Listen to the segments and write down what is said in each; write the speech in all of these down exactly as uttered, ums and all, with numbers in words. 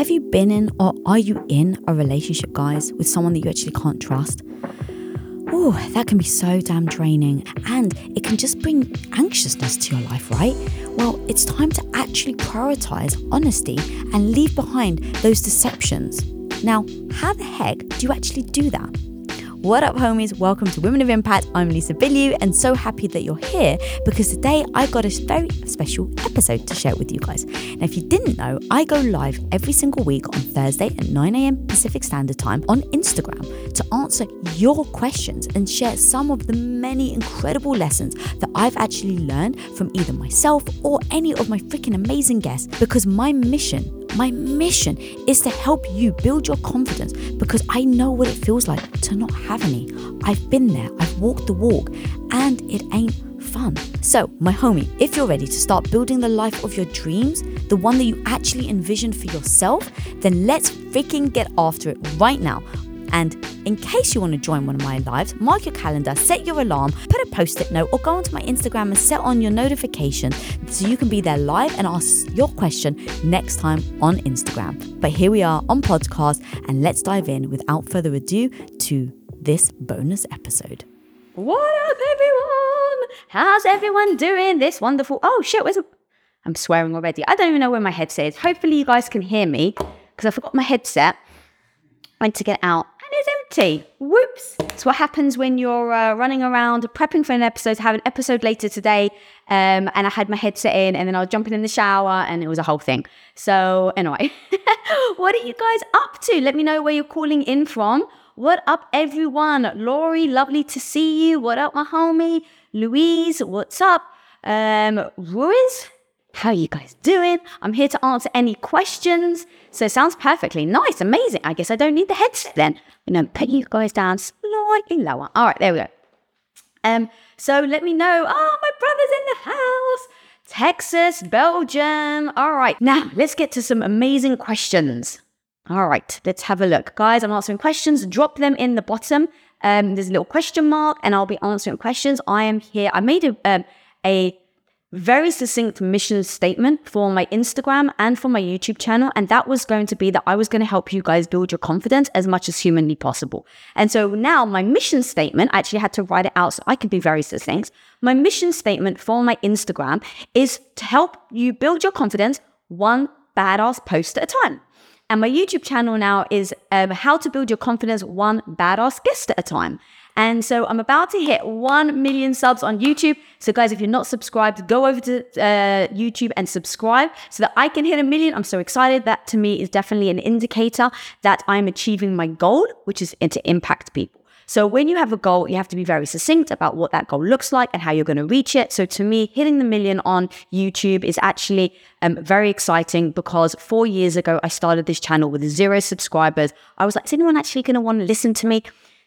Have you been in or are you in a relationship, guys, with someone that you actually can't trust? Oh, that can be so damn draining, and it can just bring anxiousness to your life, right? Well, it's time to actually prioritize honesty and leave behind those deceptions. Now, how the heck do you actually do that? What up, homies? Welcome to Women of Impact. I'm Lisa Bilyeu, and so happy that you're here because today I got a very special episode to share with you guys. Now, if you didn't know, I go live every single week on Thursday at nine a.m. Pacific Standard Time on Instagram to answer your questions and share some of the many incredible lessons that I've actually learned from either myself or any of my freaking amazing guests, because my mission My mission is to help you build your confidence, because I know what it feels like to not have any. I've been there, I've walked the walk, and it ain't fun. So, my homie, if you're ready to start building the life of your dreams, the one that you actually envisioned for yourself, then let's freaking get after it right now. And in case you want to join one of my lives, mark your calendar, set your alarm, put a post-it note, or go onto my Instagram and set on your notifications so you can be there live and ask your question next time on Instagram. But here we are on podcast, and let's dive in without further ado to this bonus episode. What up, everyone? How's everyone doing this wonderful... Oh, shit, where's... A... I'm swearing already. I don't even know where my headset is. Hopefully you guys can hear me because I forgot my headset. I went to get out. It's empty. Whoops. It's what happens when you're uh, running around prepping for an episode, have an episode later today. Um, and I had my headset in, and then I was jumping in the shower, and it was a whole thing. So anyway, what are you guys up to? Let me know where you're calling in from. What up, everyone? Laurie, lovely to see you. What up, my homie? Louise, what's up? Um, Ruiz, how are you guys doing? I'm here to answer any questions. So it sounds perfectly nice, amazing. I guess I don't need the headset then. I'm going to put you guys down slightly lower. All right, there we go. Um, so let me know. Oh, my brother's in the house. Texas, Belgium. All right, now let's get to some amazing questions. All right, let's have a look. Guys, I'm answering questions. Drop them in the bottom. Um, there's a little question mark, and I'll be answering questions. I am here. I made a um, a... very succinct mission statement for my Instagram and for my YouTube channel, and that was going to be that I was going to help you guys build your confidence as much as humanly possible. And so now my mission statement, I actually had to write it out so I could be very succinct. My mission statement for my Instagram is to help you build your confidence one badass post at a time. And my YouTube channel now is um, how to build your confidence one badass guest at a time. And so I'm about to hit one million subs on YouTube. So guys, if you're not subscribed, go over to uh, YouTube and subscribe so that I can hit a million. I'm so excited. That to me is definitely an indicator that I'm achieving my goal, which is to impact people. So when you have a goal, you have to be very succinct about what that goal looks like and how you're going to reach it. So to me, hitting the million on YouTube is actually um, very exciting, because four years ago, I started this channel with zero subscribers. I was like, is anyone actually going to want to listen to me?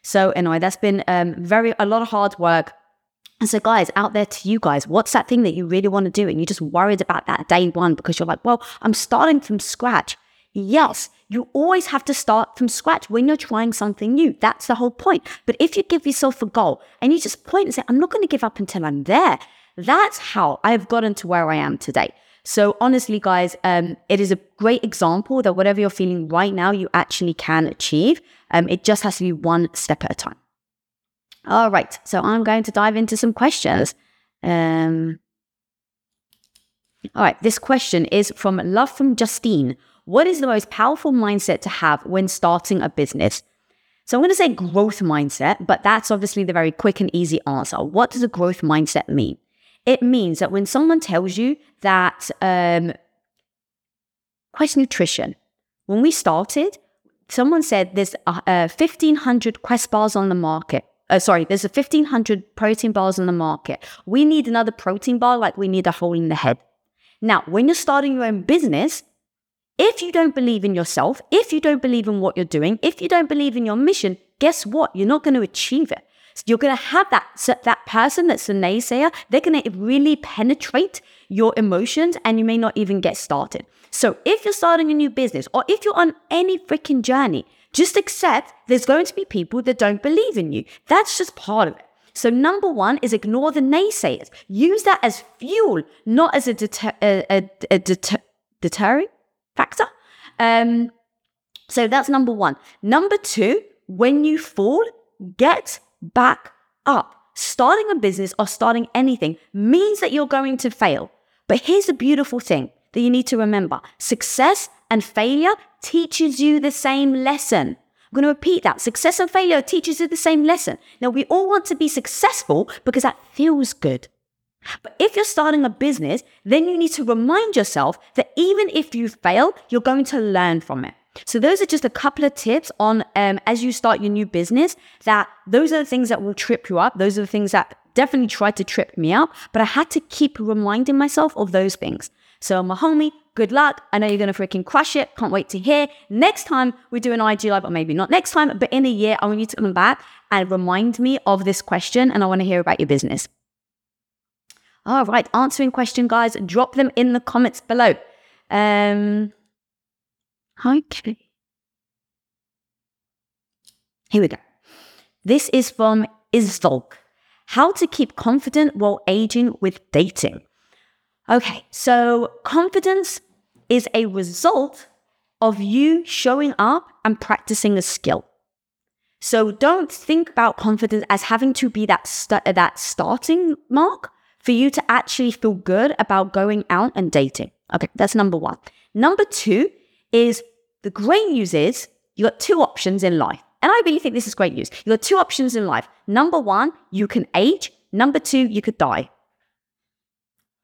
So anyway, that's been um, very a lot of hard work. And so guys, out there to you guys, what's that thing that you really want to do and you're just worried about that day one because you're like, well, I'm starting from scratch. Yes, you always have to start from scratch when you're trying something new. That's the whole point. But if you give yourself a goal and you just point and say, I'm not going to give up until I'm there. That's how I've gotten to where I am today. So honestly, guys, um, it is a great example that whatever you're feeling right now, you actually can achieve. Um, it just has to be one step at a time. All right. So I'm going to dive into some questions. Um, all right. This question is from Love from Justine. What is the most powerful mindset to have when starting a business? So I'm going to say growth mindset, but that's obviously the very quick and easy answer. What does a growth mindset mean? It means that when someone tells you that um, Quest Nutrition, when we started, someone said there's uh, uh, fifteen hundred Quest bars on the market. Uh, sorry, there's a fifteen hundred protein bars on the market. We need another protein bar like we need a hole in the head. Now, when you're starting your own business, if you don't believe in yourself, if you don't believe in what you're doing, if you don't believe in your mission, guess what? You're not going to achieve it. So you're going to have that, so that person that's a naysayer, they're going to really penetrate your emotions and you may not even get started. So if you're starting a new business or if you're on any freaking journey, just accept there's going to be people that don't believe in you. That's just part of it. So number one is ignore the naysayers. Use that as fuel, not as a, deter- a, a, a deter- deterring factor. Um, so that's number one. Number two, when you fall, get back up. Starting a business or starting anything means that you're going to fail. But here's the beautiful thing that you need to remember. Success and failure teaches you the same lesson. I'm going to repeat that. Success and failure teaches you the same lesson. Now, we all want to be successful because that feels good. But if you're starting a business, then you need to remind yourself that even if you fail, you're going to learn from it. So those are just a couple of tips on um, as you start your new business, that those are the things that will trip you up. Those are the things that definitely tried to trip me up, but I had to keep reminding myself of those things. So my homie, good luck. I know you're going to freaking crush it. Can't wait to hear. Next time we do an I G Live, or maybe not next time, but in a year, I want you to come back and remind me of this question, and I want to hear about your business. All right, answering question, guys. Drop them in the comments below. Um, okay. Here we go. This is from Izvolk. How to keep confident while aging with dating. Okay, so confidence is a result of you showing up and practicing a skill. So don't think about confidence as having to be that st- that starting mark for you to actually feel good about going out and dating. Okay, that's number one. Number two is the great news is you got two options in life. And I really think this is great news. You got two options in life. Number one, you can age. Number two, you could die.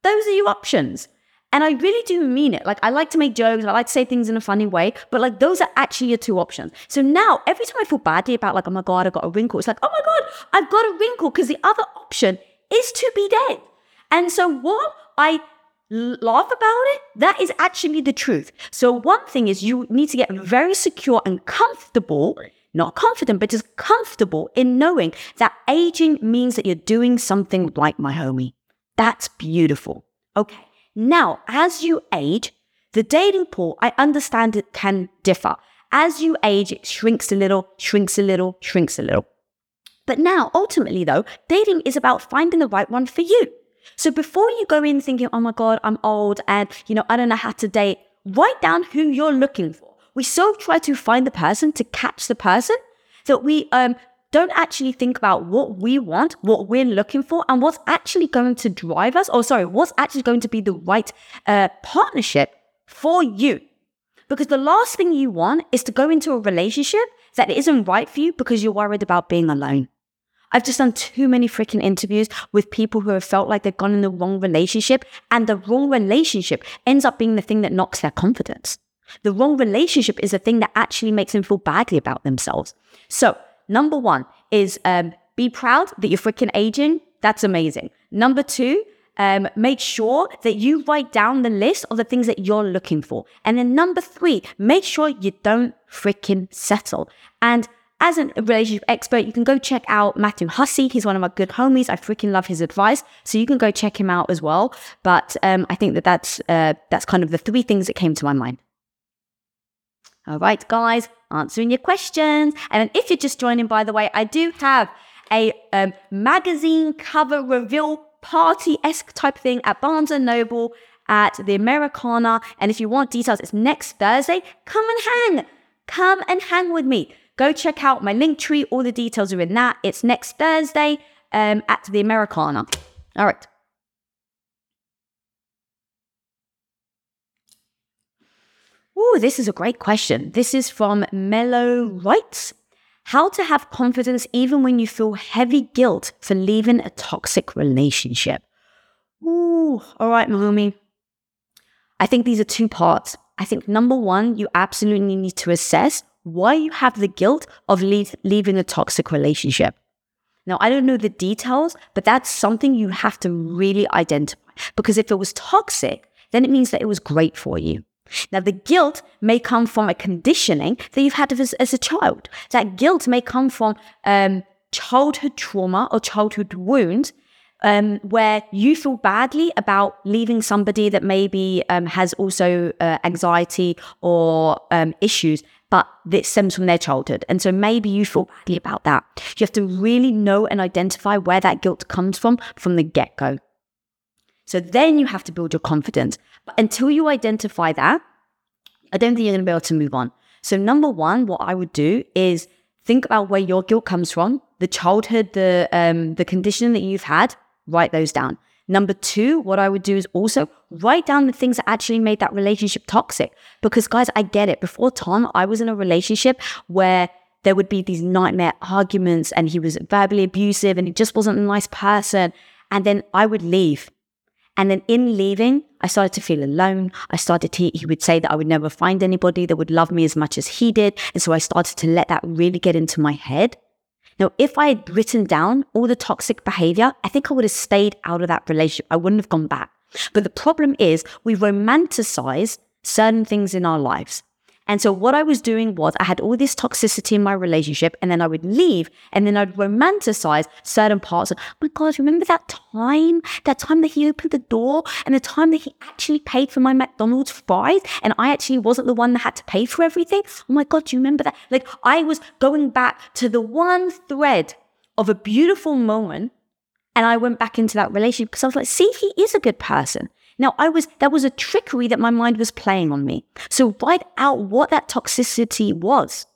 Those are your options. And I really do mean it. Like, I like to make jokes. I like to say things in a funny way. But, like, those are actually your two options. So now, every time I feel badly about, like, oh, my God, I got a wrinkle. It's like, oh, my God, I've got a wrinkle. Because the other option is to be dead. And so what I laugh about it, that is actually the truth. So one thing is you need to get very secure and comfortable, not confident, but just comfortable in knowing that aging means that you're doing something like my homie. That's beautiful. Okay. Now, as you age, the dating pool, I understand it can differ. As you age, it shrinks a little, shrinks a little, shrinks a little. But now, ultimately though, dating is about finding the right one for you. So before you go in thinking, oh my God, I'm old and, you know, I don't know how to date, write down who you're looking for. We so try to find the person to catch the person that we um. Don't actually think about what we want, what we're looking for, and what's actually going to drive us, or sorry, what's actually going to be the right uh, partnership for you. Because the last thing you want is to go into a relationship that isn't right for you because you're worried about being alone. I've just done too many freaking interviews with people who have felt like they've gone in the wrong relationship, and the wrong relationship ends up being the thing that knocks their confidence. The wrong relationship is the thing that actually makes them feel badly about themselves. So, number one is um, be proud that you're freaking aging. That's amazing. Number two, um, make sure that you write down the list of the things that you're looking for. And then number three, make sure you don't freaking settle. And as a relationship expert, you can go check out Matthew Hussey. He's one of my good homies. I freaking love his advice. So you can go check him out as well. But um, I think that that's, uh, that's kind of the three things that came to my mind. All right, guys, answering your questions. And if you're just joining, by the way, I do have a um, magazine cover reveal party-esque type thing at Barnes and Noble at the Americana. And if you want details, it's next Thursday. Come and hang. Come and hang with me. Go check out my link tree. All the details are in that. It's next Thursday um, at the Americana. All right. Oh, this is a great question. This is from Mellow Writes. How to have confidence even when you feel heavy guilt for leaving a toxic relationship. Ooh, all right, my homie. I think these are two parts. I think number one, you absolutely need to assess why you have the guilt of leave, leaving a toxic relationship. Now, I don't know the details, but that's something you have to really identify. Because if it was toxic, then it means that it was great for you. Now, the guilt may come from a conditioning that you've had as, as a child. That guilt may come from um, childhood trauma or childhood wounds um, where you feel badly about leaving somebody that maybe um, has also uh, anxiety or um, issues, but that stems from their childhood. And so maybe you feel badly about that. You have to really know and identify where that guilt comes from from the get-go. So then you have to build your confidence. But until you identify that, I don't think you're going to be able to move on. So number one, what I would do is think about where your guilt comes from, the childhood, the um, the conditioning that you've had, write those down. Number two, what I would do is also write down the things that actually made that relationship toxic. Because guys, I get it. Before Tom, I was in a relationship where there would be these nightmare arguments and he was verbally abusive and he just wasn't a nice person. And then I would leave. And then in leaving, I started to feel alone. I started to, he would say that I would never find anybody that would love me as much as he did. And so I started to let that really get into my head. Now, if I had written down all the toxic behavior, I think I would have stayed out of that relationship. I wouldn't have gone back. But the problem is we romanticize certain things in our lives. And so what I was doing was I had all this toxicity in my relationship and then I would leave and then I'd romanticize certain parts of, oh my God, remember that time? That time that he opened the door and the time that he actually paid for my McDonald's fries and I actually wasn't the one that had to pay for everything. Oh my God, do you remember that? Like I was going back to the one thread of a beautiful moment and I went back into that relationship because I was like, see, he is a good person. Now, I was that was a trickery that my mind was playing on me. So write out what that toxicity was.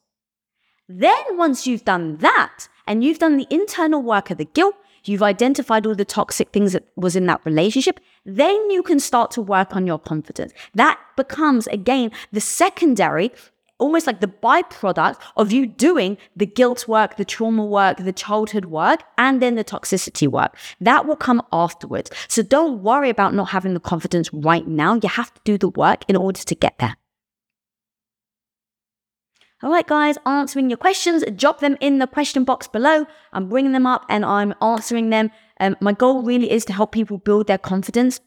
Then once you've done that, and you've done the internal work of the guilt, you've identified all the toxic things that was in that relationship, then you can start to work on your confidence. That becomes, again, the secondary, almost like the byproduct of you doing the guilt work, the trauma work, the childhood work, and then the toxicity work. That will come afterwards. So don't worry about not having the confidence right now. You have to do the work in order to get there. All right, guys, answering your questions, drop them in the question box below. I'm bringing them up and I'm answering them. Um, my goal really is to help people build their confidence.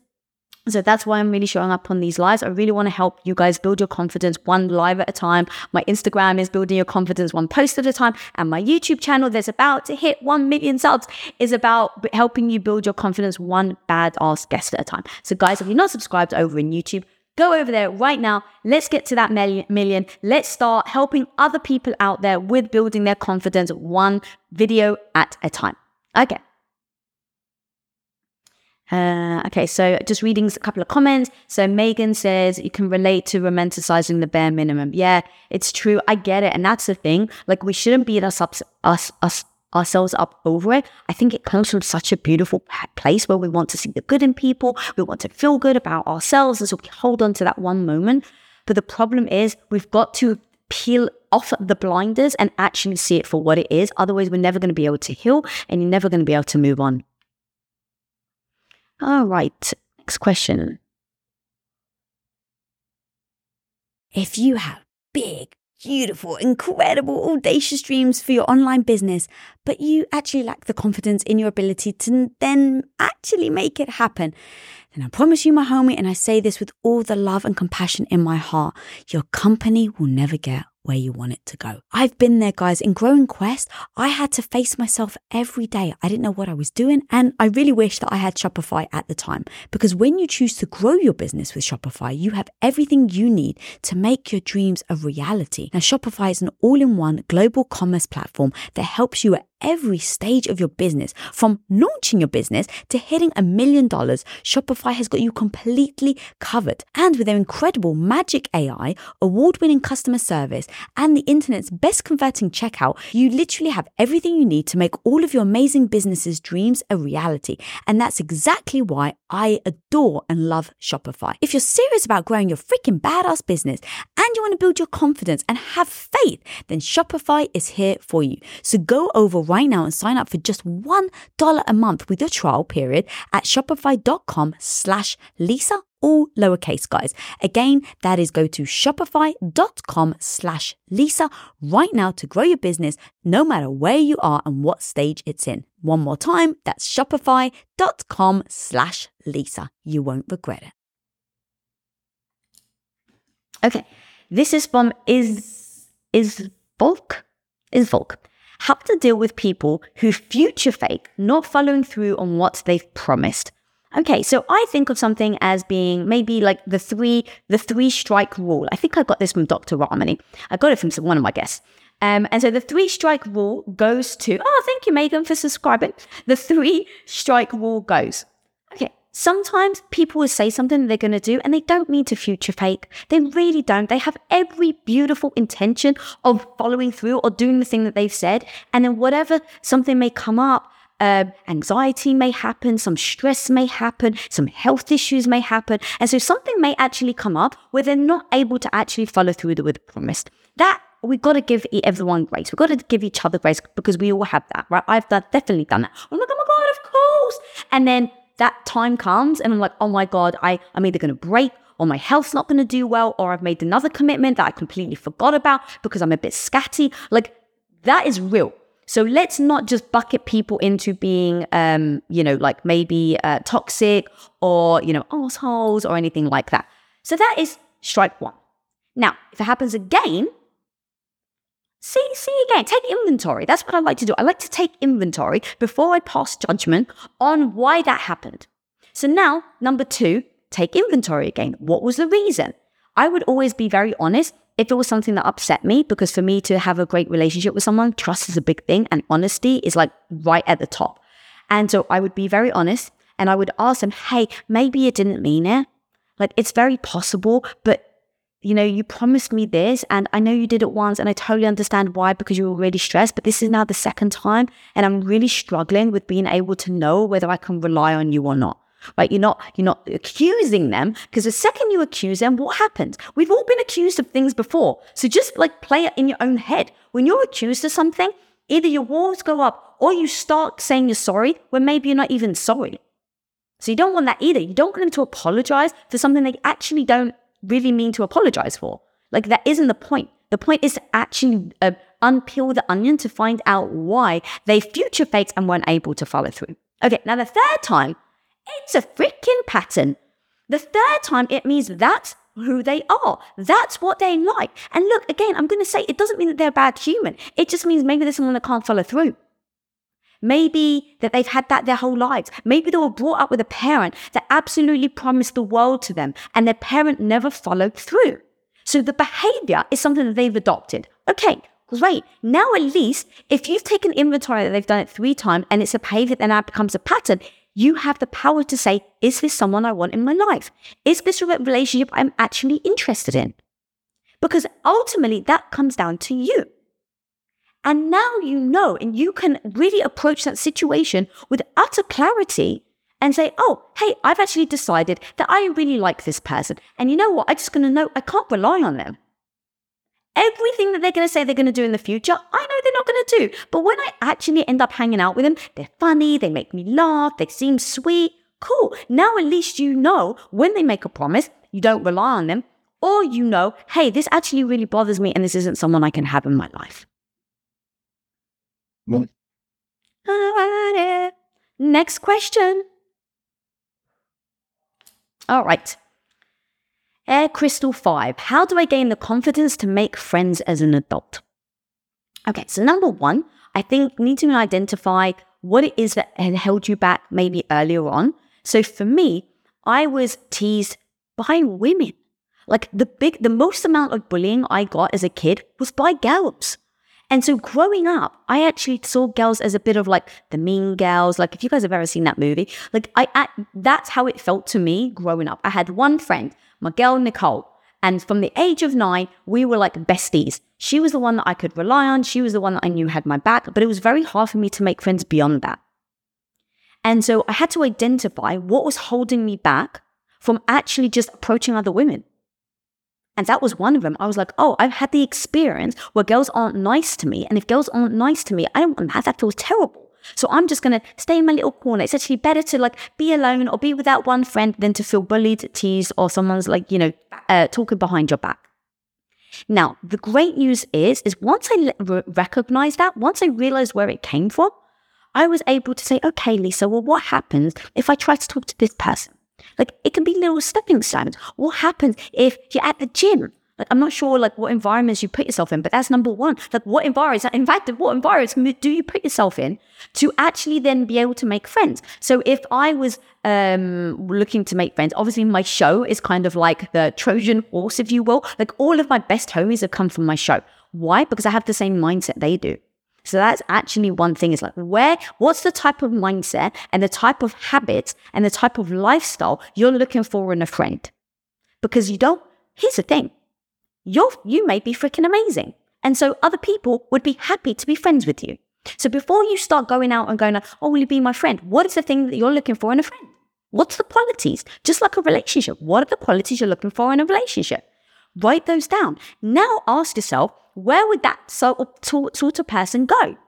So that's why I'm really showing up on these lives. I really want to help you guys build your confidence one live at a time. My Instagram is building your confidence one post at a time. And my YouTube channel that's about to hit one million subs is about helping you build your confidence one badass guest at a time. So guys, if you're not subscribed over in YouTube, go over there right now. Let's get to that million. Let's start helping other people out there with building their confidence one video at a time. Okay. Uh, okay, so just reading a couple of comments. So Megan says, you can relate to romanticizing the bare minimum. Yeah, it's true. I get it. And that's the thing. Like, we shouldn't beat us up, us, us, ourselves up over it. I think it comes from such a beautiful place where we want to see the good in people. We want to feel good about ourselves. And so we hold on to that one moment. But the problem is we've got to peel off the blinders and actually see it for what it is. Otherwise, we're never going to be able to heal and you're never going to be able to move on. All right, next question. If you have big, beautiful, incredible, audacious dreams for your online business, but you actually lack the confidence in your ability to then actually make it happen, then I promise you, my homie, and I say this with all the love and compassion in my heart, your company will never get where you want it to go. I've been there, guys. In growing Quest, I had to face myself every day. I didn't know what I was doing. And I really wish that I had Shopify at the time, because when you choose to grow your business with Shopify, you have everything you need to make your dreams a reality. Now, Shopify is an all-in-one global commerce platform that helps you at every stage of your business. From launching your business to hitting a million dollars, Shopify has got you completely covered. And with their incredible Magic A I, award-winning customer service, and the internet's best converting checkout, you literally have everything you need to make all of your amazing business's dreams a reality. And that's exactly why I adore and love Shopify. If you're serious about growing your freaking badass business and you want to build your confidence and have faith, then Shopify is here for you. So go over right now and sign up for just one dollar a month with your trial period at shopify.com slash Lisa. All lowercase, guys. Again, that is go to shopify.com slash Lisa right now to grow your business, no matter where you are and what stage it's in. One more time, that's shopify.com slash Lisa. You won't regret it. Okay, this is from Is Is Volk. Is Volk. How to deal with people who future fake, not following through on what they've promised. Okay, so I think of something as being maybe like the three the three strike rule. I think I got this from Doctor Ramani. I got it from one of my guests. Um, and so the three strike rule goes to, oh, thank you, Megan, for subscribing. The three strike rule goes. Okay, Sometimes people will say something they're going to do and they don't mean to future fake. They really don't. They have every beautiful intention of following through or doing the thing that they've said. And then whatever, something may come up, uh, anxiety may happen, some stress may happen, some health issues may happen. And so something may actually come up where they're not able to actually follow through with the promise. That We've got to give everyone grace. We've got to give each other grace because we all have that, right? I've done, definitely done that. I'm like, oh my God, of course. And then that time comes and I'm like, oh my God, I, I'm either going to break or my health's not going to do well, or I've made another commitment that I completely forgot about because I'm a bit scatty. Like, that is real. So let's not just bucket people into being, um, you know, like maybe uh, toxic or, you know, assholes or anything like that. So that is strike one. Now, if it happens again, See, see again, take inventory. That's what I like to do. I like to take inventory before I pass judgment on why that happened. So now, number two, take inventory again. What was the reason? I would always be very honest if it was something that upset me, because for me to have a great relationship with someone, trust is a big thing and honesty is like right at the top. And so I would be very honest and I would ask them, hey, maybe it didn't mean it. Like, it's very possible, but you know, you promised me this and I know you did it once and I totally understand why, because you were really stressed, but this is now the second time and I'm really struggling with being able to know whether I can rely on you or not, right? You're not, you're not accusing them, because the second you accuse them, what happens? We've all been accused of things before. So just like play it in your own head. When you're accused of something, either your walls go up or you start saying you're sorry when maybe you're not even sorry. So you don't want that either. You don't want them to apologize for something they actually don't really mean to apologize for. Like, that isn't the point. The point is to actually uh, unpeel the onion to find out why they future faked and weren't able to follow through. Okay, now the third time, it's a freaking pattern. The third time, it means that's who they are. That's what they like. And look, again, I'm going to say it doesn't mean that they're a bad human. It just means maybe there's someone that can't follow through. Maybe that they've had that their whole lives. Maybe they were brought up with a parent that absolutely promised the world to them and their parent never followed through. So the behavior is something that they've adopted. Okay, great. Now at least if you've taken inventory that they've done it three times and it's a behavior that now becomes a pattern, you have the power to say, is this someone I want in my life? Is this a relationship I'm actually interested in? Because ultimately that comes down to you. And now you know, and you can really approach that situation with utter clarity and say, oh, hey, I've actually decided that I really like this person. And you know what? I'm just going to know I can't rely on them. Everything that they're going to say they're going to do in the future, I know they're not going to do. But when I actually end up hanging out with them, they're funny, they make me laugh, they seem sweet. Cool. Now at least you know when they make a promise, you don't rely on them. Or you know, hey, this actually really bothers me and this isn't someone I can have in my life. What? Next question. All right. Air Crystal five. How do I gain the confidence to make friends as an adult? Okay, so number one, I think need to identify what it is that had held you back maybe earlier on. So for me, I was teased by women. Like the big, the most amount of bullying I got as a kid was by girls. And so growing up, I actually saw girls as a bit of like the mean girls. Like if you guys have ever seen that movie, like I, I that's how it felt to me growing up. I had one friend, my girl Nicole. And from the age of nine, we were like besties. She was the one that I could rely on. She was the one that I knew had my back. But it was very hard for me to make friends beyond that. And so I had to identify what was holding me back from actually just approaching other women. And that was one of them. I was like, oh, I've had the experience where girls aren't nice to me. And if girls aren't nice to me, I don't want that. That feels terrible. So I'm just going to stay in my little corner. It's actually better to like be alone or be with that one friend than to feel bullied, teased, or someone's like, you know, uh, talking behind your back. Now, the great news is, is once I re- recognized that, once I realized where it came from, I was able to say, okay, Lisa, well, what happens if I try to talk to this person? Like, it can be little stepping stones. What happens if you're at the gym? Like, I'm not sure, like, what environments you put yourself in, but that's number one. Like, what environments, in fact, what environments do you put yourself in to actually then be able to make friends? So if I was um, looking to make friends, obviously my show is kind of like the Trojan horse, if you will. Like, all of my best homies have come from my show. Why? Because I have the same mindset they do. So that's actually one thing, is like, where, what's the type of mindset and the type of habits and the type of lifestyle you're looking for in a friend? Because you don't, here's the thing, you're, you may be freaking amazing. And so other people would be happy to be friends with you. So before you start going out and going, oh, will you be my friend? What is the thing that you're looking for in a friend? What's the qualities? Just like a relationship, what are the qualities you're looking for in a relationship? Write those down. Now ask yourself, where would that sort of, sort of person go?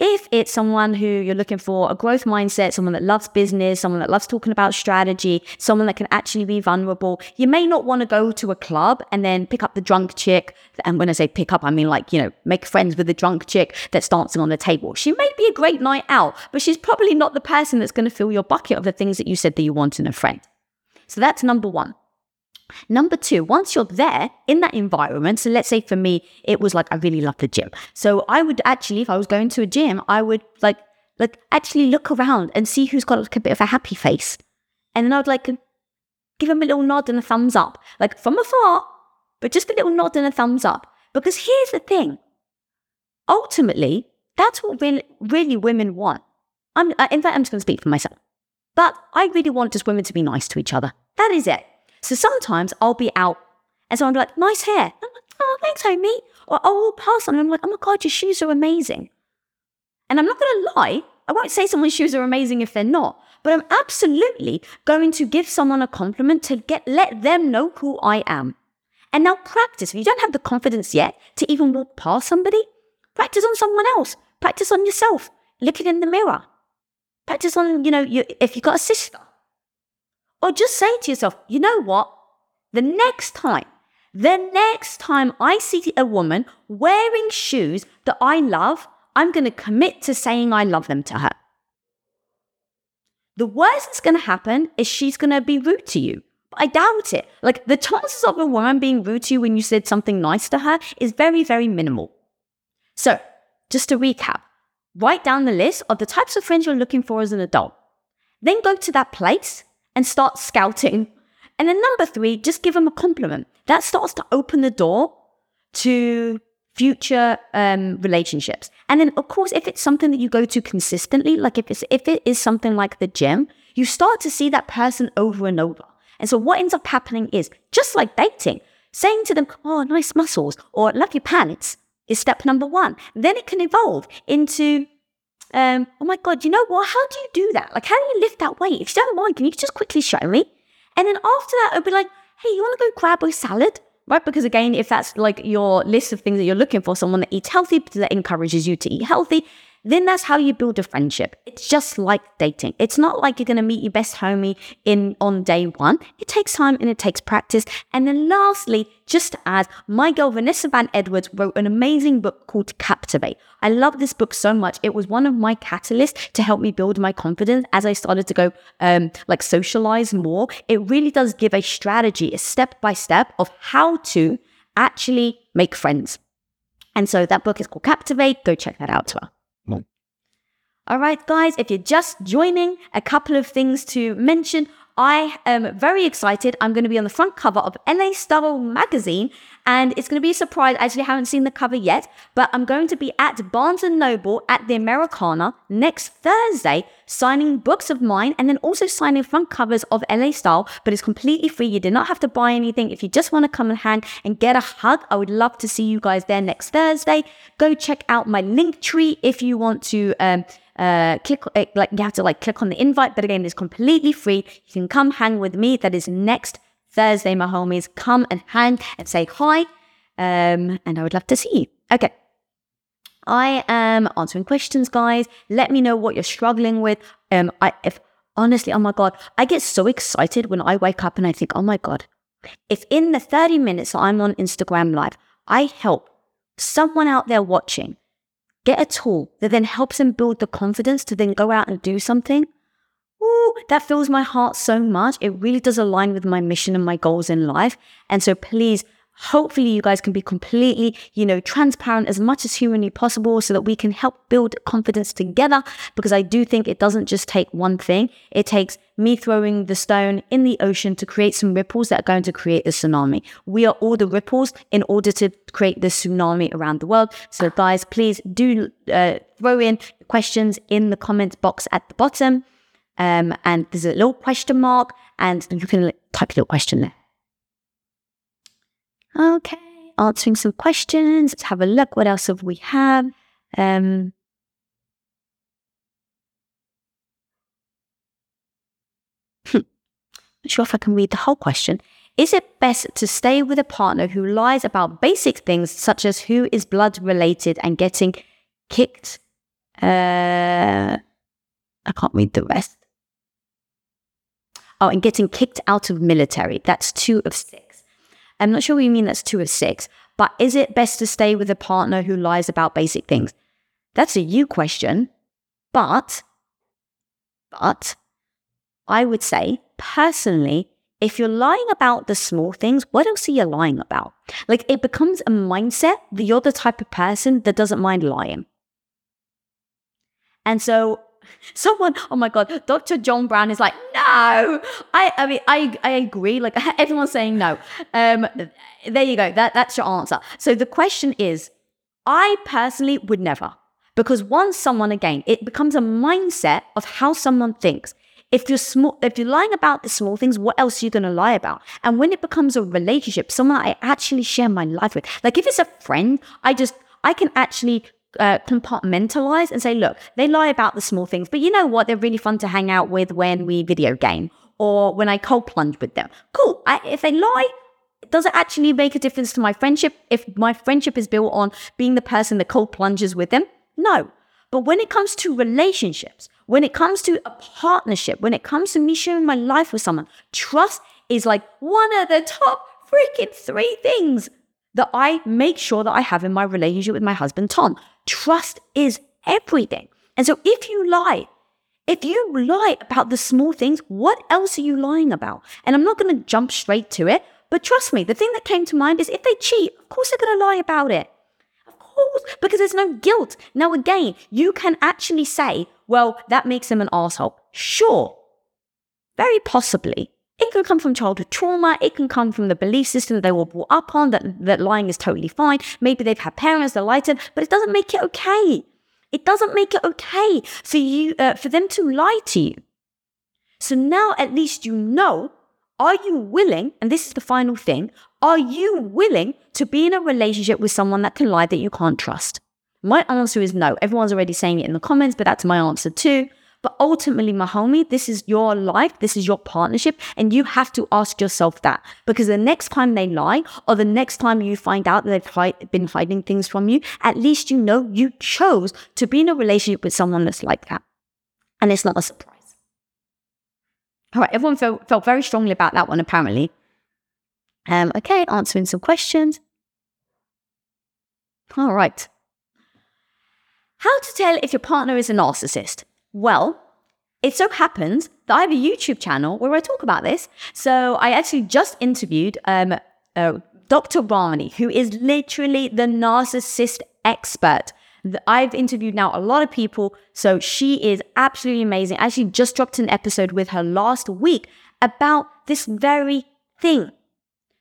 If it's someone who you're looking for a growth mindset, someone that loves business, someone that loves talking about strategy, someone that can actually be vulnerable, you may not want to go to a club and then pick up the drunk chick. And when I say pick up, I mean like, you know, make friends with the drunk chick that's dancing on the table. She may be a great night out, but she's probably not the person that's going to fill your bucket of the things that you said that you want in a friend. So that's number one. Number two, once you're there in that environment, so let's say for me, it was like, I really love the gym. So I would actually, if I was going to a gym, I would like, like actually look around and see who's got like a bit of a happy face. And then I would like, give them a little nod and a thumbs up, like from afar, but just a little nod and a thumbs up. Because here's the thing, ultimately, that's what really, really women want. I'm, in fact, I'm just going to speak for myself, but I really want just women to be nice to each other. That is it. So sometimes I'll be out and someone will be like, nice hair. I'm like, oh, thanks, homie. Or I'll pass on and I'm like, oh my God, your shoes are amazing. And I'm not going to lie. I won't say someone's shoes are amazing if they're not, but I'm absolutely going to give someone a compliment to get let them know who I am. And now practice. If you don't have the confidence yet to even walk past somebody, practice on someone else. Practice on yourself. Looking in the mirror. Practice on, you know, you, if you've got a sister. Or just say to yourself, you know what? The next time, the next time I see a woman wearing shoes that I love, I'm going to commit to saying I love them to her. The worst that's going to happen is she's going to be rude to you. But I doubt it. Like the chances of a woman being rude to you when you said something nice to her is very, very minimal. So just to recap, write down the list of the types of friends you're looking for as an adult. Then go to that place and start scouting. And then number three, just give them a compliment. That starts to open the door to future um, relationships. And then of course, if it's something that you go to consistently, like if it's, if it is something like the gym, you start to see that person over and over. And so what ends up happening is, just like dating, saying to them, oh, nice muscles, or love your pants, is step number one. Then it can evolve into, Um, oh my God, you know what? How do you do that? Like, how do you lift that weight? If you don't mind, can you just quickly show me? And then after that, it'll be like, hey, you want to go grab a salad? Right? Because again, if that's like your list of things that you're looking for, someone that eats healthy, that encourages you to eat healthy, then that's how you build a friendship. It's just like dating. It's not like you're going to meet your best homie in on day one. It takes time and it takes practice. And then lastly, just to add, my girl Vanessa Van Edwards wrote an amazing book called Captivate. I love this book so much. It was one of my catalysts to help me build my confidence as I started to go um, like socialize more. It really does give a strategy, a step-by-step of how to actually make friends. And so that book is called Captivate. Go check that out as well. All right, guys, if you're just joining, a couple of things to mention. I am very excited. I'm going to be on the front cover of L A Style magazine, and it's going to be a surprise. I actually haven't seen the cover yet, but I'm going to be at Barnes and Noble at the Americana next Thursday, signing books of mine and then also signing front covers of L A Style, but it's completely free. You do not have to buy anything. If you just want to come and hang and get a hug, I would love to see you guys there next Thursday. Go check out my link tree if you want to... Um, Uh, click uh, like you have to like click on the invite, but again, it's completely free. You can come hang with me. That is next Thursday, my homies. Come and hang and say hi, um, and I would love to see you. Okay, I am answering questions, guys. Let me know what you're struggling with. Um, I if honestly, oh my God, I get so excited when I wake up and I think, oh my God, if in the thirty minutes that I'm on Instagram Live, I help someone out there watching get a tool that then helps them build the confidence to then go out and do something. Ooh, that fills my heart so much. It really does align with my mission and my goals in life. And so please, Hopefully you guys can be completely, you know, transparent as much as humanly possible so that we can help build confidence together, because I do think it doesn't just take one thing. It takes me throwing the stone in the ocean to create some ripples that are going to create a tsunami. We are all the ripples in order to create the tsunami around the world. So guys, please do uh, throw in questions in the comment box at the bottom. Um, and there's a little question mark and you can type your question there. Okay, answering some questions. Let's have a look. What else have we have? Um, hmm. Not sure if I can read the whole question. Is it best to stay with a partner who lies about basic things such as who is blood related and getting kicked? Uh, I can't read the rest. Oh, and getting kicked out of military. That's two of six. I'm not sure what you mean that's two of six, but is it best to stay with a partner who lies about basic things? That's a you question, but, but I would say personally, if you're lying about the small things, what else are you lying about? Like it becomes a mindset that you're the type of person that doesn't mind lying. And so someone, oh my God, Doctor John Brown is like, no, I I mean, I, I agree. Like everyone's saying no. Um, there you go. That That's your answer. So the question is, I personally would never, because once someone, again, it becomes a mindset of how someone thinks. If you're small, if you're lying about the small things, what else are you going to lie about? And when it becomes a relationship, someone I actually share my life with, like if it's a friend, I just, I can actually Uh, compartmentalize and say, look, they lie about the small things, but you know what? They're really fun to hang out with when we video game or when I cold plunge with them. Cool. I, if they lie, does it actually make a difference to my friendship? If my friendship is built on being the person that cold plunges with them? No. But when it comes to relationships, when it comes to a partnership, when it comes to me sharing my life with someone, trust is like one of the top freaking three things that I make sure that I have in my relationship with my husband, Tom. Trust is everything. And so if you lie, if you lie about the small things, what else are you lying about? And I'm not going to jump straight to it, but trust me, the thing that came to mind is if they cheat, of course they're going to lie about it. Of course, because there's no guilt. Now again, you can actually say, well, that makes them an asshole. Sure, very possibly. It can come from childhood trauma. It can come from the belief system that they were brought up on, that, that lying is totally fine. Maybe they've had parents that lied to them, but it doesn't make it okay. It doesn't make it okay for you, uh, for them to lie to you. So now at least you know, are you willing, and this is the final thing, are you willing to be in a relationship with someone that can lie that you can't trust? My answer is no. Everyone's already saying it in the comments, but that's my answer too. But ultimately, my homie, this is your life, this is your partnership, and you have to ask yourself that. Because the next time they lie, or the next time you find out that they've hide, been hiding things from you, at least you know you chose to be in a relationship with someone that's like that. And it's not a surprise. All right, everyone felt, felt very strongly about that one, apparently. Um, okay, answering some questions. All right. How to tell if your partner is a narcissist? Well, it so happens that I have a YouTube channel where I talk about this. So I actually just interviewed um, uh, Doctor Ramani, who is literally the narcissist expert. I've interviewed now a lot of people, so she is absolutely amazing. I actually just dropped an episode with her last week about this very thing.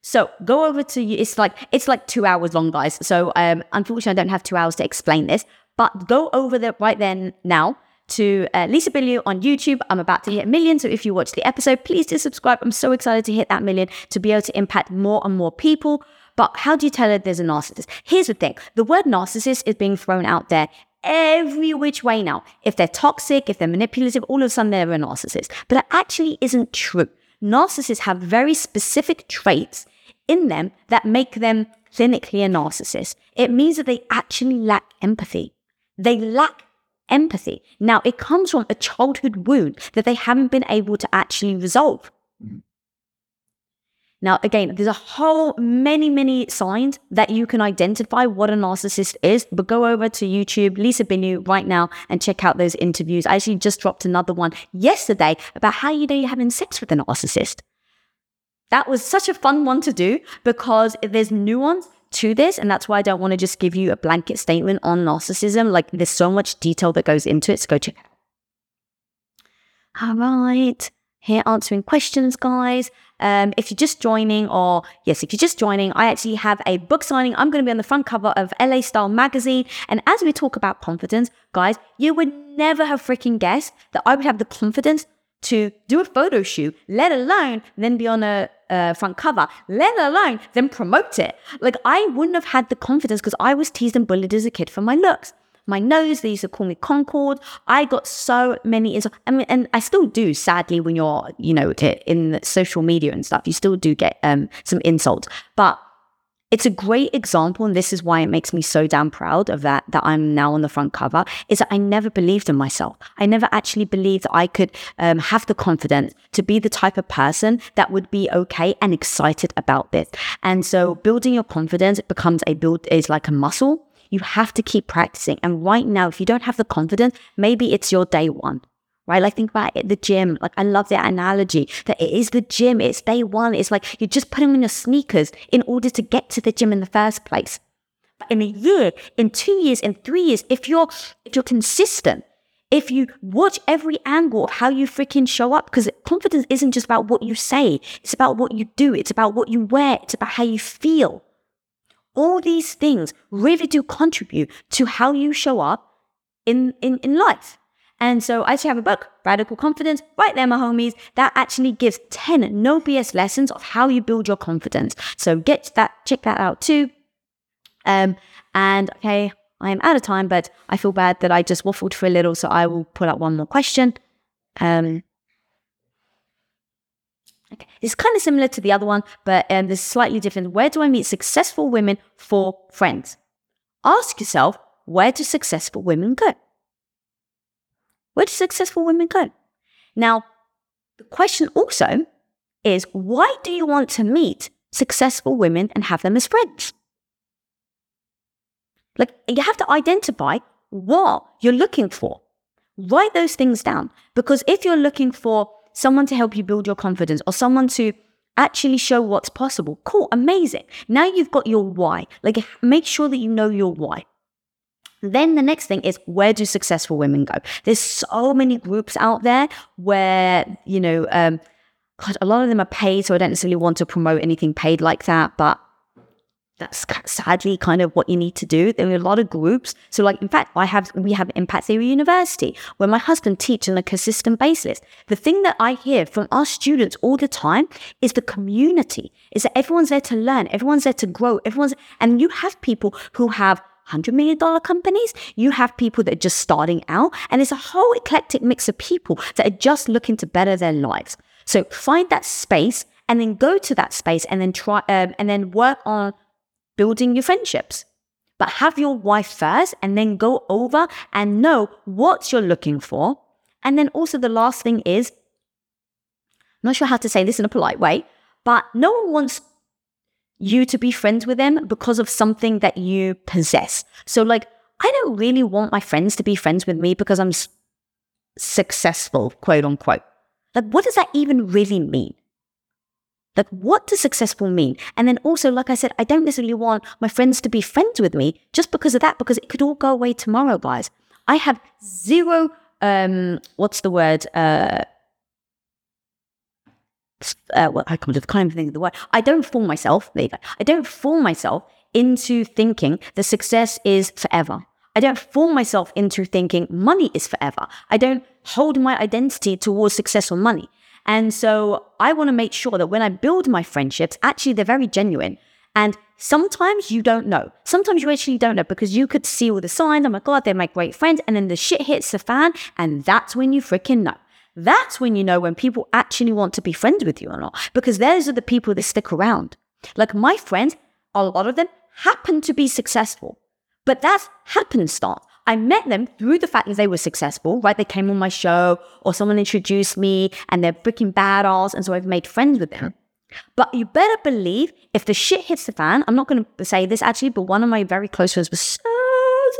So go over to you. It's like it's like two hours long, guys. So um, unfortunately, I don't have two hours to explain this, but go over there right then now to uh, Lisa Bilyeu on YouTube. I'm about to hit a million, so if you watch the episode, please do subscribe. I'm so excited to hit that million to be able to impact more and more people. But how do you tell if there's a narcissist? Here's the thing. The word narcissist is being thrown out there every which way now. If they're toxic, if they're manipulative, all of a sudden they're a narcissist. But that actually isn't true. Narcissists have very specific traits in them that make them clinically a narcissist. It means that they actually lack empathy. They lack empathy. Now, it comes from a childhood wound that they haven't been able to actually resolve. Mm-hmm. Now, again, there's a whole many, many signs that you can identify what a narcissist is, but go over to YouTube, Lisa Bilyeu right now and check out those interviews. I actually just dropped another one yesterday about how you know you're having sex with a narcissist. That was such a fun one to do because there's nuance to this, and that's why I don't want to just give you a blanket statement on narcissism. Like, there's so much detail that goes into it, so go check it out. All right, here answering questions, guys. Um, if you're just joining, or yes, if you're just joining, I actually have a book signing. I'm going to be on the front cover of L A Style magazine. And as we talk about confidence, guys, you would never have freaking guessed that I would have the confidence to do a photo shoot, let alone then be on a uh, front cover, let alone then promote it. Like, I wouldn't have had the confidence because I was teased and bullied as a kid for my looks. My nose, they used to call me Concord. I got so many, I mean, and I still do, sadly, when you're, you know, in social media and stuff, you still do get um, some insults. But it's a great example, and this is why it makes me so damn proud of that, that I'm now on the front cover, is that I never believed in myself. I never actually believed that I could um, have the confidence to be the type of person that would be okay and excited about this. And so building your confidence becomes a build, is like a muscle. You have to keep practicing. And right now, if you don't have the confidence, maybe it's your day one, right? Like, think about it, the gym. Like, I love that analogy that it is the gym. It's day one. It's like you're just putting on your sneakers in order to get to the gym in the first place. But in a year, in two years, in three years, if you're if you're consistent, if you watch every angle of how you freaking show up, because confidence isn't just about what you say. It's about what you do. It's about what you wear. It's about how you feel. All these things really do contribute to how you show up in, in, in life. And so I actually have a book, Radical Confidence, right there, my homies, that actually gives ten no B S lessons of how you build your confidence. So get that, check that out too. Um, and okay, I am out of time, but I feel bad that I just waffled for a little, so I will pull out one more question. Um, Okay. It's kind of similar to the other one, but um, there's slightly different. Where do I meet successful women for friends? Ask yourself, where do successful women go? Where do successful women go? Now, the question also is, why do you want to meet successful women and have them as friends? Like, you have to identify what you're looking for. Write those things down, because if you're looking for someone to help you build your confidence, or someone to actually show what's possible. Cool, amazing. Now you've got your why. Like, make sure that you know your why. Then the next thing is, where do successful women go? There's so many groups out there where, you know, um, God, a lot of them are paid, so I don't necessarily want to promote anything paid like that, but that's sadly kind of what you need to do. There are a lot of groups. So like, in fact, I have we have Impact Theory University, where my husband teaches on a consistent basis. The thing that I hear from our students all the time is the community, is that everyone's there to learn, everyone's there to grow, everyone's, and you have people who have one hundred million dollars companies, you have people that are just starting out, and it's a whole eclectic mix of people that are just looking to better their lives. So find that space, and then go to that space, and then try, um, and then work on building your friendships. But have your why first, and then go over and know what you're looking for. And then also the last thing is, I'm not sure how to say this in a polite way, but no one wants you to be friends with them because of something that you possess. So like, I don't really want my friends to be friends with me because I'm s- successful, quote unquote. Like, what does that even really mean? Like, what does successful mean? And then also, like I said, I don't necessarily want my friends to be friends with me just because of that, because it could all go away tomorrow, guys. I have zero, um, what's the word? Uh, uh, well, I can't even think of the word. I don't fool myself, either. I don't fool myself into thinking that success is forever. I don't fool myself into thinking money is forever. I don't hold my identity towards success or money. And so I want to make sure that when I build my friendships, actually they're very genuine. And sometimes you don't know. Sometimes you actually don't know, because you could see all the signs. Oh my God, they're my great friends. And then the shit hits the fan. And that's when you freaking know. That's when you know when people actually want to be friends with you or not, because those are the people that stick around. Like, my friends, a lot of them happen to be successful, but that's happenstance. I met them through the fact that they were successful, right? They came on my show, or someone introduced me, and they're freaking badass, and so I've made friends with them. But you better believe, if the shit hits the fan, I'm not going to say this actually, but one of my very close friends was so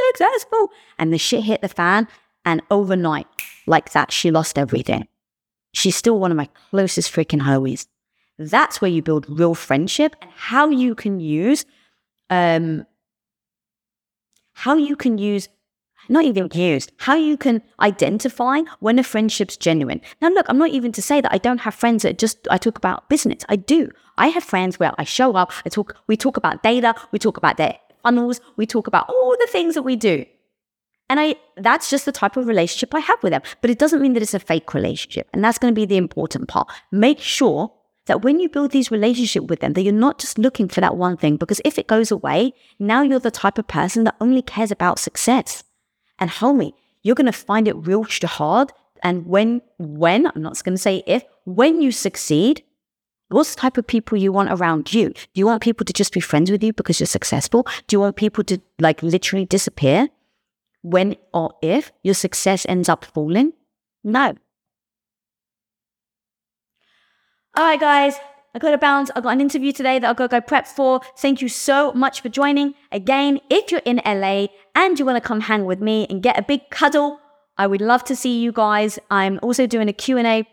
successful, and the shit hit the fan, and overnight, like that, she lost everything. She's still one of my closest freaking homies. That's where you build real friendship, and how you can use, um, how you can use, not even use, how you can identify when a friendship's genuine. Now, look, I'm not even to say that I don't have friends that just, I talk about business. I do. I have friends where I show up, I talk, we talk about data, we talk about their funnels, we talk about all the things that we do. And I, that's just the type of relationship I have with them. But it doesn't mean that it's a fake relationship. And that's going to be the important part. Make sure that when you build these relationships with them, that you're not just looking for that one thing. Because if it goes away, now you're the type of person that only cares about success. And homie, you're going to find it real hard. And when, when, I'm not going to say if, when you succeed, what's the type of people you want around you? Do you want people to just be friends with you because you're successful? Do you want people to like literally disappear when or if your success ends up falling? No. All right, guys, I got to bounce. I've got an interview today that I've got to go prep for. Thank you so much for joining. Again, if you're in L A and you want to come hang with me and get a big cuddle, I would love to see you guys. I'm also doing a Q and A, and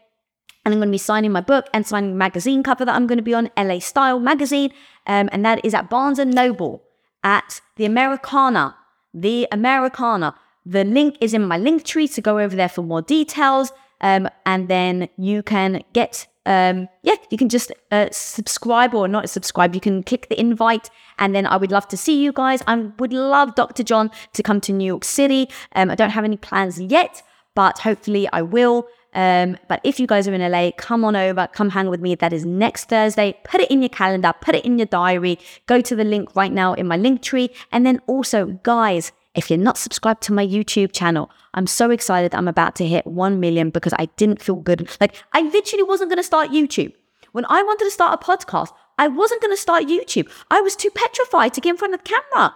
I'm going to be signing my book and signing a magazine cover that I'm going to be on, L A Style magazine, um, and that is at Barnes and Noble at the Americana. The Americana. The link is in my link tree, so go over there for more details, um, and then you can get... Um, yeah, you can just uh, subscribe or not subscribe. You can click the invite, and then I would love to see you guys. I would love Doctor John to come to New York City. Um, I don't have any plans yet, but hopefully I will. Um, but if you guys are in L A, come on over, come hang with me. That is next Thursday. Put it in your calendar, put it in your diary. Go to the link right now in my link tree. And then also, guys, if you're not subscribed to my YouTube channel, I'm so excited that I'm about to hit one million, because I didn't feel good. Like, I literally wasn't going to start YouTube. When I wanted to start a podcast, I wasn't going to start YouTube. I was too petrified to get in front of the camera.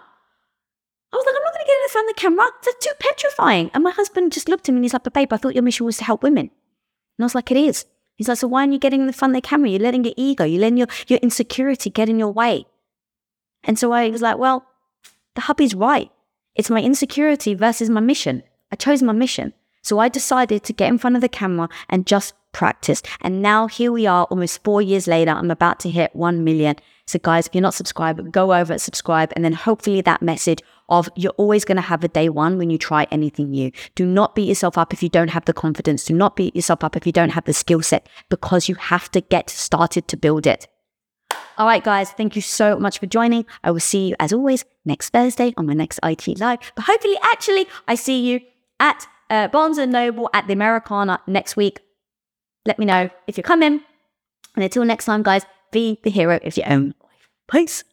I was like, I'm not going to get in front of the camera. That's too petrifying. And my husband just looked at me and he's like, but babe, I thought your mission was to help women. And I was like, it is. He's like, so why aren't you getting in front of the camera? You're letting your ego, you're letting your, your insecurity get in your way. And so I was like, well, the hubby's right. It's my insecurity versus my mission. I chose my mission. So I decided to get in front of the camera and just practice. And now here we are, almost four years later, I'm about to hit one million. So guys, if you're not subscribed, go over and subscribe. And then hopefully that message of you're always going to have a day one when you try anything new. Do not beat yourself up if you don't have the confidence. Do not beat yourself up if you don't have the skill set, because you have to get started to build it. All right, guys, thank you so much for joining. I will see you, as always, next Thursday on my next I G Live. But hopefully, actually, I see you at uh, Barnes and Noble at the Americana next week. Let me know if you're coming. And until next time, guys, be the hero of your own life. Peace.